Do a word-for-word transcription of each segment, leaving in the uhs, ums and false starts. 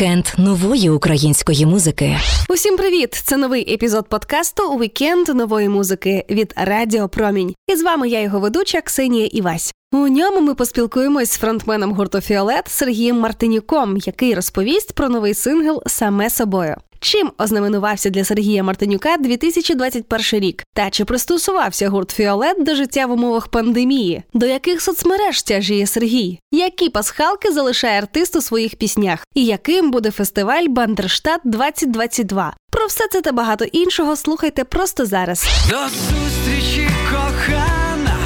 Вікенд нової української музики. Усім привіт! Це новий епізод подкасту «Вікенд нової музики» від Радіо Промінь. І з вами я, його ведуча, Ксенія Івась. У ньому ми поспілкуємось з фронтменом гурту «Фіолет» Сергієм Мартинюком, який розповість про новий сингл «Саме собою». Чим ознаменувався для Сергія Мартинюка дві тисячі двадцять перший рік? Та чи пристосувався гурт «Фіолет» до життя в умовах пандемії? До яких соцмереж тяжіє Сергій? Які пасхалки залишає артист у своїх піснях? І яким буде фестиваль «Бандерштат-двадцять двадцять два»? Про все це та багато іншого слухайте просто зараз. До зустрічі, кохана,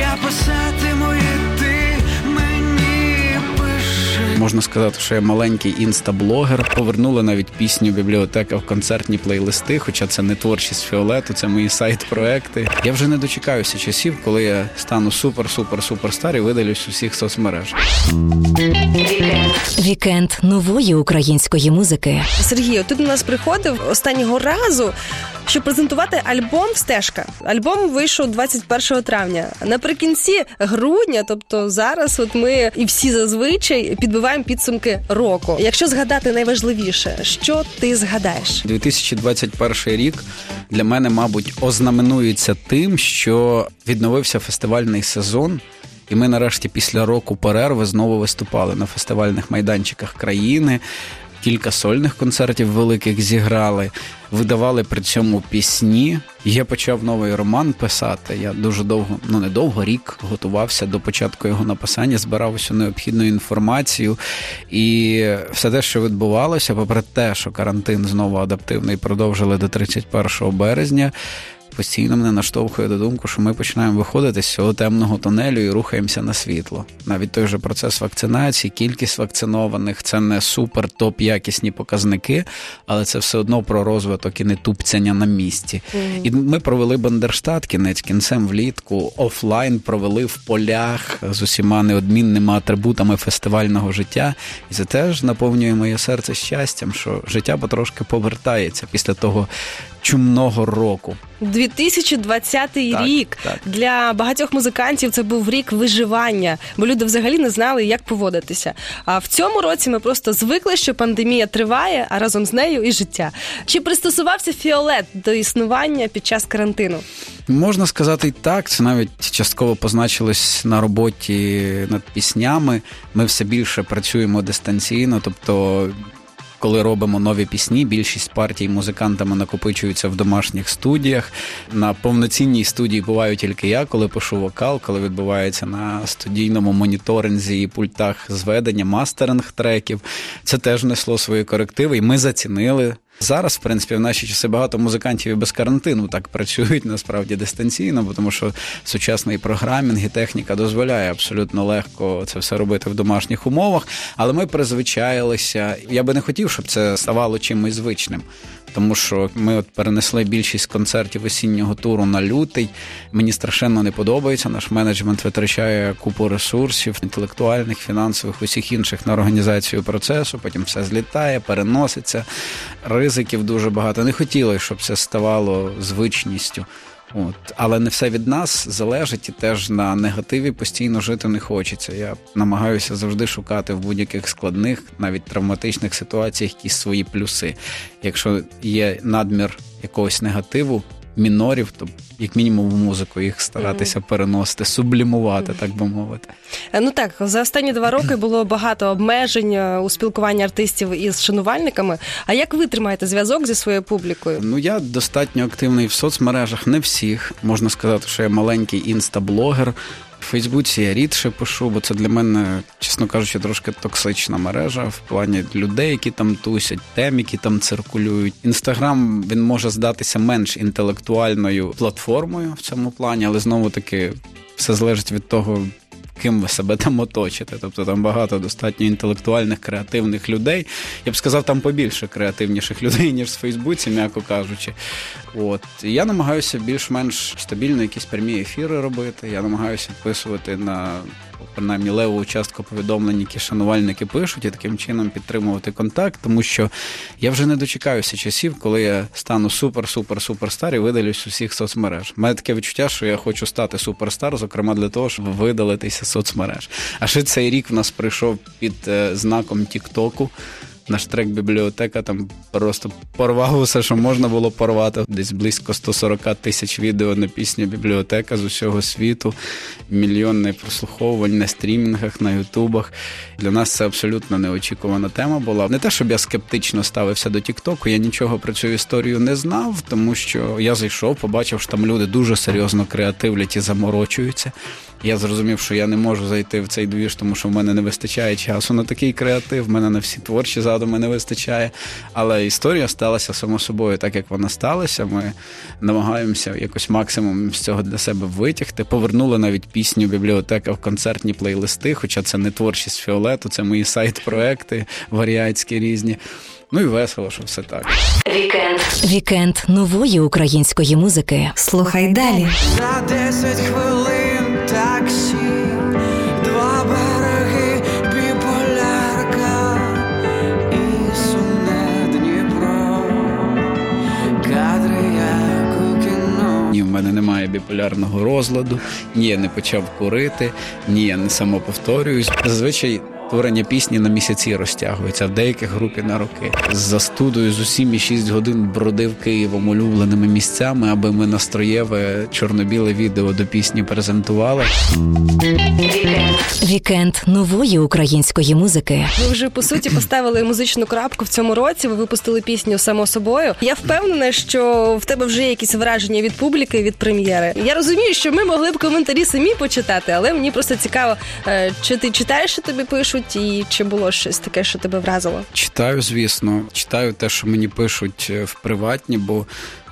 я писатиму і ти мені пиши. Можна сказати, що я маленький інстаблогер. Повернули навіть пісню «Бібліотека» в концертні плейлисти, хоча це не творчість «Фіолету», це мої сайт-проекти. Я вже не дочекаюся часів, коли я стану супер-супер-суперстар і видалюсь у всіх соцмереж. Вікенд нової української музики. Сергію, ти до нас приходив останнього разу, щоб презентувати альбом «Стежка». Альбом вийшов двадцять першого травня. Наприкінці грудня, тобто зараз, от ми і всі зазвичай підбиваємо підсумки року. Якщо згадати найважливіше, що ти згадаєш? дві тисячі двадцять перший рік для мене, мабуть, ознаменується тим, що відновився фестивальний сезон. І ми нарешті після року перерви знову виступали на фестивальних майданчиках країни, кілька сольних концертів великих зіграли, видавали при цьому пісні. Я почав новий роман писати, я дуже довго, ну не довго, рік готувався до початку його написання, збирав усю необхідну інформацію. І все те, що відбувалося, попри те, що карантин знову адаптивний, продовжили до тридцять першого березня, постійно мене наштовхує до думки, що ми починаємо виходити з цього темного тунелю і рухаємося на світло. Навіть той же процес вакцинації, кількість вакцинованих – це не супер-топ-якісні показники, але це все одно про розвиток і не тупцяння на місці. Mm. І ми провели Бандерштат кінець кінцем влітку, офлайн провели в полях з усіма неодмінними атрибутами фестивального життя. І це теж наповнює моє серце щастям, що життя потрошки повертається після того чумного року. дві тисячі двадцятий так, рік. Так. Для багатьох музикантів це був рік виживання, бо люди взагалі не знали, як поводитися. А в цьому році ми просто звикли, що пандемія триває, а разом з нею і життя. Чи пристосувався «Фіолет» до існування під час карантину? Можна сказати і так. Це навіть частково позначилось на роботі над піснями. Ми все більше працюємо дистанційно, тобто... Коли робимо нові пісні, більшість партій музикантами накопичуються в домашніх студіях. На повноцінній студії буваю тільки я, коли пишу вокал, коли відбувається на студійному моніторинзі і пультах зведення, мастеринг треків. Це теж несло свої корективи, і ми зацінили. Зараз, в принципі, в наші часи багато музикантів і без карантину так працюють, насправді, дистанційно, тому що сучасний програмінг і техніка дозволяє абсолютно легко це все робити в домашніх умовах, але ми призвичаїлися. Я би не хотів, щоб це ставало чимось звичним, тому що ми от перенесли більшість концертів осіннього туру на лютий. Мені страшенно не подобається, наш менеджмент витрачає купу ресурсів, інтелектуальних, фінансових, усіх інших на організацію процесу, потім все злітає, переноситься. Ризиків дуже багато. Не хотілося, щоб це ставало звичністю. От. Але не все від нас залежить, і теж на негативі постійно жити не хочеться. Я намагаюся завжди шукати в будь-яких складних, навіть травматичних ситуаціях якісь свої плюси. Якщо є надмір якогось негативу, мінорів, то як мінімум в музику їх старатися переносити, сублімувати, так би мовити. Ну так, за останні два роки було багато обмежень у спілкуванні артистів із шанувальниками. А як ви тримаєте зв'язок зі своєю публікою? Ну, я достатньо активний в соцмережах, не всіх. Можна сказати, що я маленький інстаблогер. В Фейсбуці я рідше пишу, бо це для мене, чесно кажучи, трошки токсична мережа в плані людей, які там тусять, тем, які там циркулюють. Інстаграм, він може здатися менш інтелектуальною платформою в цьому плані, але знову-таки все залежить від того, ким ви себе там оточите. Тобто там багато достатньо інтелектуальних, креативних людей. Я б сказав, там побільше креативніших людей, ніж в Фейсбуці, м'яко кажучи. От. Я намагаюся більш-менш стабільно якісь прямі ефіри робити. Я намагаюся вписувати на, принаймні, леву частку повідомлень, які шанувальники пишуть, і таким чином підтримувати контакт, тому що я вже не дочекаюся часів, коли я стану супер-супер-суперстар і видалюсь усіх соцмереж. У мене таке відчуття, що я хочу стати суперстар, зокрема для того, щоб видалитися з соцмереж. А ще цей рік в нас прийшов під знаком тік-току. Наш трек «Бібліотека» там просто порвав усе, що можна було порвати. Десь близько сто сорок тисяч відео на пісню «Бібліотека» з усього світу, мільйони прослуховувань на стрімінгах, на ютубах. Для нас це абсолютно неочікувана тема була. Не те, щоб я скептично ставився до тік-току, я нічого про цю історію не знав, тому що я зайшов, побачив, що там люди дуже серйозно креативлять і заморочуються. Я зрозумів, що я не можу зайти в цей двіж, тому що в мене не вистачає часу на такий креатив, в мене на всі творчі задуми не вистачає. Але історія сталася само собою, так як вона сталася. Ми намагаємося якось максимум з цього для себе витягти. Повернули навіть пісню «Бібліотека» в концертні плейлисти, хоча це не творчість Фіолету, це мої сайт-проекти варіатські різні. Ну і весело, що все так. Вікенд. Вікенд нової української музики. Слухай далі. На десять хвилин таксі, два береги, біполярка і сумне Дніпро. Кадри як у кіно. Ні, в мене немає біполярного розладу, ні, я не почав курити, ні, я не самоповторююсь. Зазвичай творення пісні на місяці розтягується, в деяких групі на роки. З застудою з усім і шість годин бродив Києвом улюбленими місцями, аби ми настроєве чорно-біле відео до пісні презентували. Вікенд нової української музики. Ви вже, по суті, поставили музичну крапку в цьому році, ви випустили пісню «Само собою». Я впевнена, що в тебе вже є якісь враження від публіки, від прем'єри. Я розумію, що ми могли б коментарі самі почитати, але мені просто цікаво, чи ти читаєш, що тобі пишуть, і чи було щось таке, що тебе вразило? Читаю, звісно. Читаю те, що мені пишуть в приватні, бо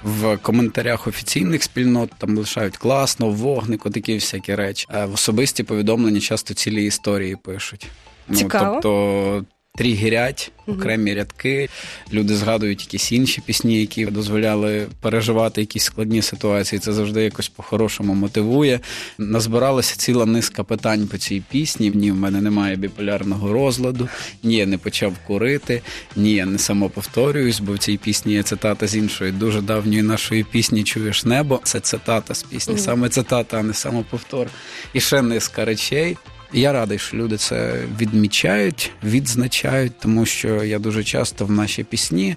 в коментарях офіційних спільнот там лишають «класно», «вогник», отакі всякі речі. А в особисті повідомлення часто цілі історії пишуть. Цікаво. Ну, тобто тригерять окремі рядки, люди згадують якісь інші пісні, які дозволяли переживати якісь складні ситуації. Це завжди якось по-хорошому мотивує. Назбиралася ціла низка питань по цій пісні. Ні, в мене немає біполярного розладу, ні, я не почав курити, ні, я не самоповторююсь, бо в цій пісні є цитата з іншої дуже давньої нашої пісні «Чуєш небо». Це цитата з пісні, саме цитата, а не самоповтор. І ще низка речей. Я радий, що люди це відмічають, відзначають, тому що я дуже часто в нашій пісні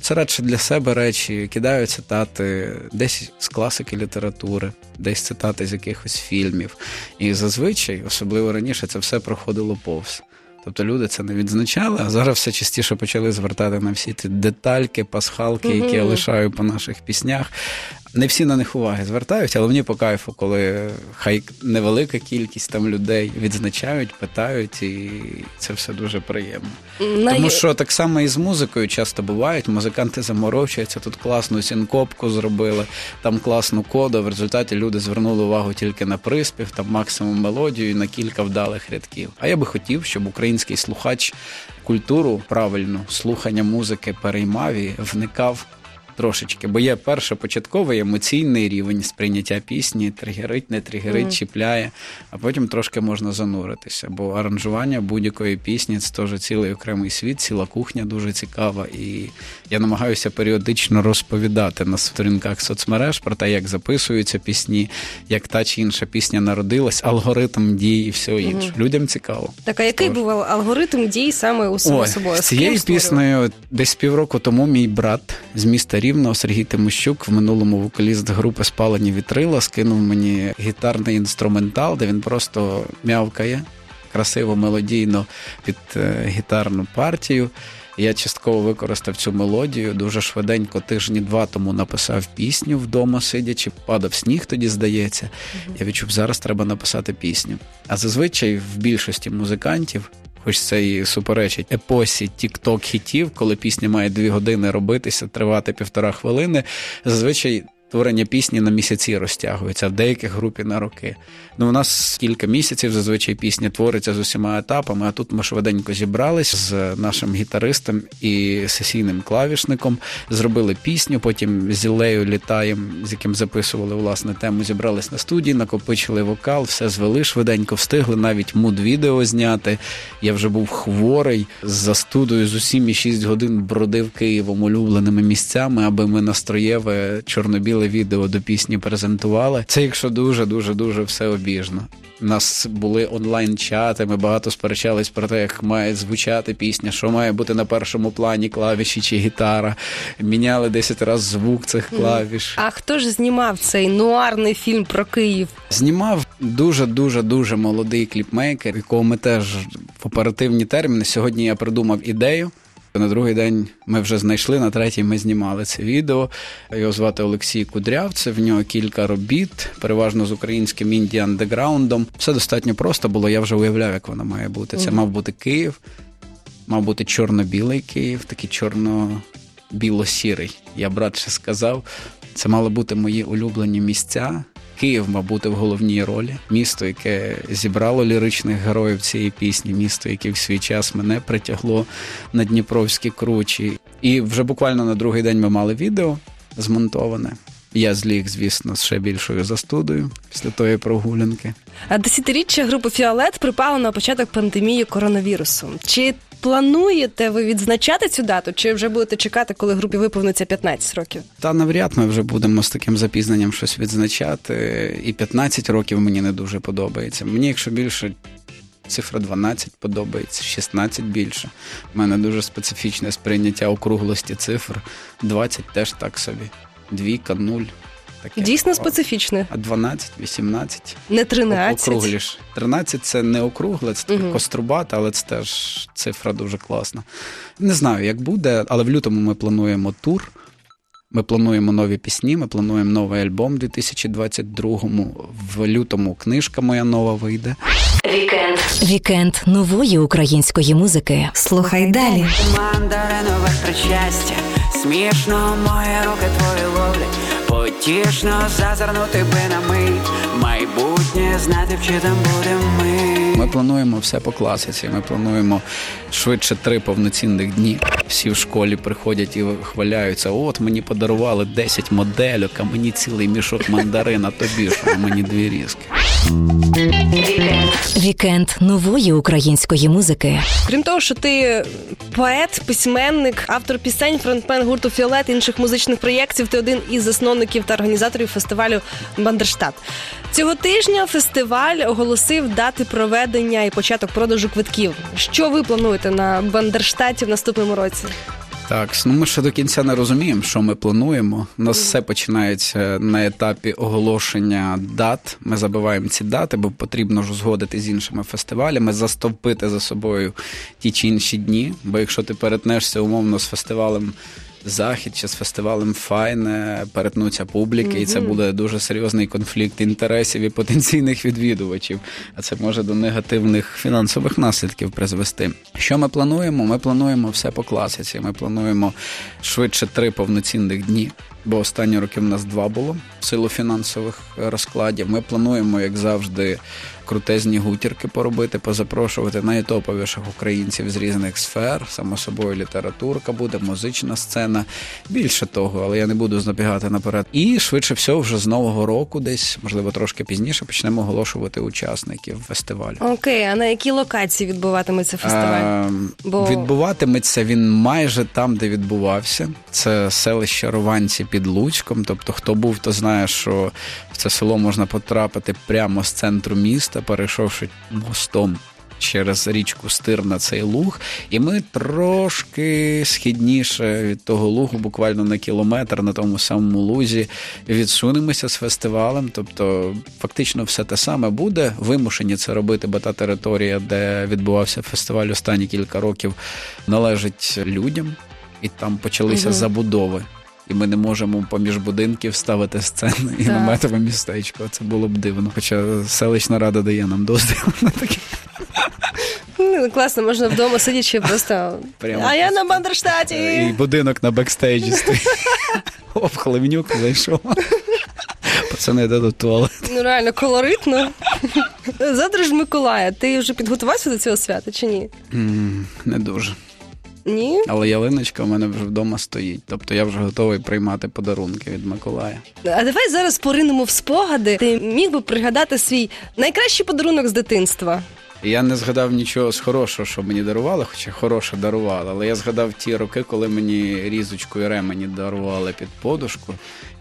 це радше для себе речі, кидаю цитати десь з класики літератури, десь цитати з якихось фільмів. І зазвичай, особливо раніше, це все проходило повз. Тобто люди це не відзначали, а зараз все частіше почали звертати на всі ті детальки, пасхалки, які mm-hmm. я лишаю по наших піснях. Не всі на них уваги звертають, але мені по кайфу, коли хай невелика кількість там людей відзначають, питають, і це все дуже приємно. На... Тому що так само і з музикою часто бувають, музиканти заморочуються, тут класну синкопку зробили, там класну коду, в результаті люди звернули увагу тільки на приспів, там максимум мелодію і на кілька вдалих рядків. А я би хотів, щоб український слухач культуру правильну, слухання музики переймав і вникав трошечки, бо є першопочатковий емоційний рівень сприйняття пісні, тригерить, не тригерить, mm. чіпляє, а потім трошки можна зануритися, бо аранжування будь-якої пісні – це теж цілий окремий світ, ціла кухня дуже цікава, і я намагаюся періодично розповідати на сторінках соцмереж про те, як записуються пісні, як та чи інша пісня народилась, алгоритм дій і все інше. Mm. Людям цікаво. Так, а який Тож. був алгоритм дій саме у «Само собою»? З цією піснею десь півроку тому мій брат з міста Рівного, Сергій Тимощук, в минулому вокаліст групи «Спалені вітрила», скинув мені гітарний інструментал, де він просто м'явкає красиво, мелодійно під гітарну партію. Я частково використав цю мелодію, дуже швиденько, тижні два тому написав пісню вдома сидячи, падав сніг тоді, здається. Я відчув, зараз треба написати пісню. А зазвичай в більшості музикантів, хоч це і суперечить епосі тік-ток-хітів, коли пісня має дві години робитися, тривати півтора хвилини, зазвичай творення пісні на місяці розтягується, в деяких групі на роки. Ну, у нас кілька місяців зазвичай пісня твориться з усіма етапами, а тут ми швиденько зібрались з нашим гітаристом і сесійним клавішником, зробили пісню, потім з Ілею Літаєм, з яким записували, власне, тему, зібрались на студії, накопичили вокал, все звели, швиденько встигли, навіть муд-відео зняти. Я вже був хворий, з застудою з усім і шість годин бродив Києвом улюбленими місцями, аби ми настроєве чорно-біле відео до пісні презентували. Це якщо дуже-дуже-дуже все обіжно. У нас були онлайн-чати, ми багато сперечались про те, як має звучати пісня, що має бути на першому плані, клавіші чи гітара. Міняли десять разів звук цих клавіш. А хто ж знімав цей нуарний фільм про Київ? Знімав дуже-дуже-дуже молодий кліпмейкер, якого ми теж в оперативні терміни. Сьогодні я придумав ідею. На другий день ми вже знайшли, на третій ми знімали це відео. Його звати Олексій Кудряв, це в нього кілька робіт, переважно з українським інді-андеграундом. Все достатньо просто було, я вже уявляв, як воно має бути. Це мав бути Київ, мав бути чорно-білий Київ, такий чорно-біло-сірий. Я брат ще сказав, це мали бути мої улюблені місця. Київ мав бути в головній ролі. Місто, яке зібрало ліричних героїв цієї пісні, місто, яке в свій час мене притягло на дніпровські кручі. І вже буквально на другий день ми мали відео змонтоване. Я зліг, звісно, з ще більшою застудою після тої прогулянки. А десятиріччя групи «Фіолет» припало на початок пандемії коронавірусу. Чи плануєте ви відзначати цю дату, чи вже будете чекати, коли групі виповниться п'ятнадцять років? Та навряд ми вже будемо з таким запізненням щось відзначати. І п'ятнадцять років мені не дуже подобається. Мені, якщо більше, цифра дванадцять подобається, шістнадцять більше. У мене дуже специфічне сприйняття округлості цифр. двадцять теж так собі. Двійка, нуль. Таке. Дійсно специфічне. А дванадцять, вісімнадцять. Не тринадцять. Округліш. тринадцять – це не округле, це така угу. кострубата, але це теж цифра дуже класна. Не знаю, як буде, але в лютому ми плануємо тур, ми плануємо нові пісні, ми плануємо новий альбом у дві тисячі двадцять другому. В лютому книжка моя нова вийде. Вікенд. Вікенд нової української музики. Слухай далі. Мандаринове причастя. Смішно мої руки твої ловлять. Потішно зазирнути би на мить, майбутнє знати, чи там будемо ми. Ми плануємо все по класиці, ми плануємо швидше три повноцінних дні. Всі в школі приходять і хваляються, от мені подарували десять модельок, а мені цілий мішок мандарин, а тобі що, а мені дві різки. Вікенд нової української музики. Крім того, що ти поет, письменник, автор пісень, фронтмен гурту «Фіолет», інших музичних проєктів, ти один із засновників та організаторів фестивалю «Бандерштат». Цього тижня фестиваль оголосив дати проведення і початок продажу квитків. Що ви плануєте на «Бандерштаті» в наступному році? Так, ну ми ще до кінця не розуміємо, що ми плануємо. У нас все починається на етапі оголошення дат. Ми забиваємо ці дати, бо потрібно ж узгодити з іншими фестивалями, застовпити за собою ті чи інші дні. Бо якщо ти перетнешся умовно з фестивалем «Захід» чи з фестивалем «Файне», перетнуться публіки, mm-hmm. і це буде дуже серйозний конфлікт інтересів і потенційних відвідувачів. А це може до негативних фінансових наслідків призвести. Що ми плануємо? Ми плануємо все по класиці. Ми плануємо швидше три повноцінних дні, бо останні роки в нас два було в силу фінансових розкладів. Ми плануємо, як завжди, крутезні гутірки поробити, позапрошувати найтоповіших українців з різних сфер. Само собою, літературка буде, музична сцена. Більше того, але я не буду забігати наперед. І швидше всього вже з Нового року десь, можливо, трошки пізніше, почнемо оголошувати учасників фестивалю. Окей, а на якій локації відбуватиметься фестиваль? А, Бо... Відбуватиметься він майже там, де відбувався. Це селище Рованці під Луцьком. Тобто, хто був, то знає, що в це село можна потрапити прямо з центру міста, перейшовши мостом через річку Стир на цей луг. І ми трошки східніше від того лугу, буквально на кілометр, на тому самому лузі, відсунемося з фестивалем. Тобто фактично все те саме буде. Вимушені це робити, бо та територія, де відбувався фестиваль останні кілька років, належить людям. І там почалися угу. забудови. І ми не можемо поміж будинків ставити сцени і наметове містечко. Це було б дивно. Хоча селищна рада дає нам дозвіл на таке. Ну, класно, можна вдома сидячи просто... Прямо. А я на Бандерштаті! І будинок на бекстейджі стоїть. Оп, Хливнюк зайшов. Пацани, йде до туалету. Ну, реально, колоритно. Завтра ж Миколая. Ти вже підготувався до цього свята чи ні? Mm, не дуже. Ні. Але ялиночка у мене вже вдома стоїть. Тобто я вже готовий приймати подарунки від Миколая. А давай зараз поринемо в спогади. Ти міг би пригадати свій найкращий подарунок з дитинства? І я не згадав нічого з хорошого, що мені дарували, хоча хороше дарували. Але я згадав ті роки, коли мені різочку і ремені дарували під подушку.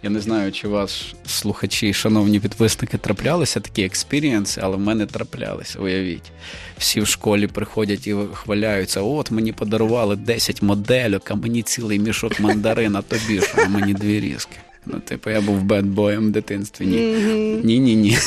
Я не знаю, чи вас, слухачі, шановні підписники, траплялися такі експірієнси, але в мене траплялися, уявіть. Всі в школі приходять і хваляються: от мені подарували десять модельок, а мені цілий мішок мандарин, а тобі що? А мені дві різки. Ну, типу, я був бедбоєм в дитинстві. Ні. Mm-hmm. Ні-ні-ні.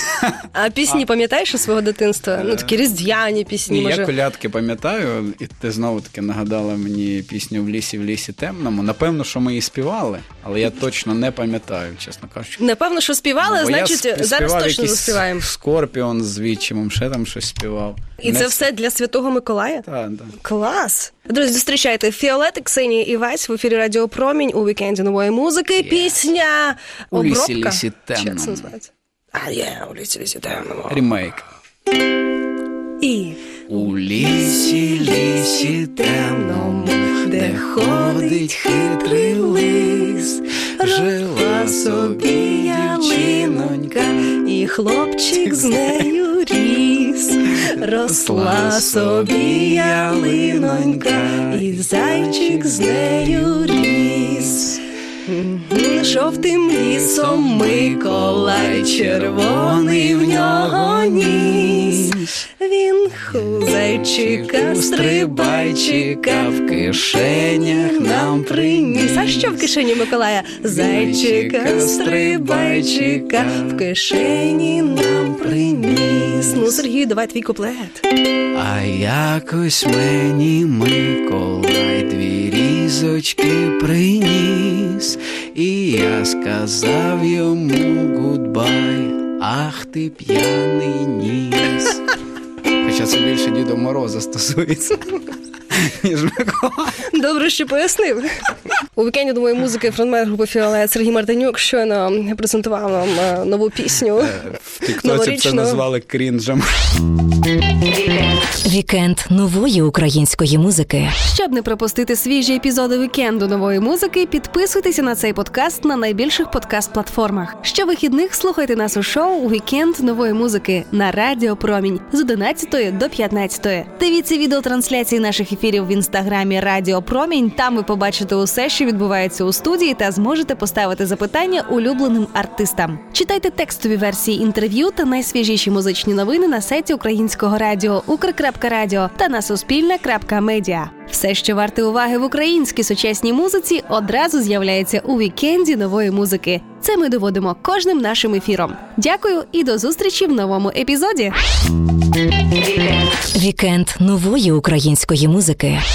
А пісні а... пам'ятаєш із свого дитинства? Uh... Ну, такі різдвяні пісні, ні, може? Я колядки пам'ятаю, і ти знову-таки нагадала мені пісню «В лісі, в лісі темному». Напевно, що ми її співали, але я точно не пам'ятаю, чесно кажучи. Напевно, що співали, ну, значить, я сп... зараз точно заспіваємо. Скорпіон з відчимом, ще там щось співав. І не... це все для Святого Миколая? Так, так. Клас! Друзі, зустрічайте Фіолет і Ксенія Івась в ефірі Радіо Промінь у вікенді нової музики. Yeah. Пісня «Обробка». У лісі, лісі темному. Що це називається? А, є, у лісі, лісі темному. Ремейк. І... У лісі, лісі темному, де ходить хитрий лис, жила собі ялинонька, і хлопчик з нею ріс. Росла собі ялинонька, і зайчик з нею ріс. Жовтим лісом Миколай, червоний в нього ніс. Він хузайчика, стрибайчика в кишенях нам приніс. А що в кишені Миколая? Зайчика, стрибайчика в кишені нам приніс. Ну, Сергій, давай твій куплет. А якось мені Миколай дві різочки приніс, і я сказав йому гудбай, ах ти п'яний ніс. Хоча це більше Діда Мороза стосується, ніж Микола. Добре, що пояснив. У вікенді нової музики фронтмен групи «Фіолет» Сергій Мартинюк щойно презентував нам нову пісню. В тіктоці це назвали крінжем. Вікенд нової української музики. Щоб не пропустити свіжі епізоди вікенду нової музики, підписуйтеся на цей подкаст на найбільших подкаст-платформах. Щовихідних слухайте нас у шоу «Вікенд нової музики» на Радіо Промінь з одинадцятої до п'ятнадцятої. Дивіться відеотрансляції наших ефірів в інстаграмі Радіо Промінь. Там ви побачите усе, що відбувається у студії, та зможете поставити запитання улюбленим артистам. Читайте текстові версії інтерв'ю та найсвіжіші музичні новини на сайті Українського радіо укр крапка радіо та на суспільна крапка медіа. Все, що варте уваги в українській сучасній музиці, одразу з'являється у вікенді нової музики. Це ми доводимо кожним нашим ефіром. Дякую і до зустрічі в новому епізоді. Вікенд нової української музики.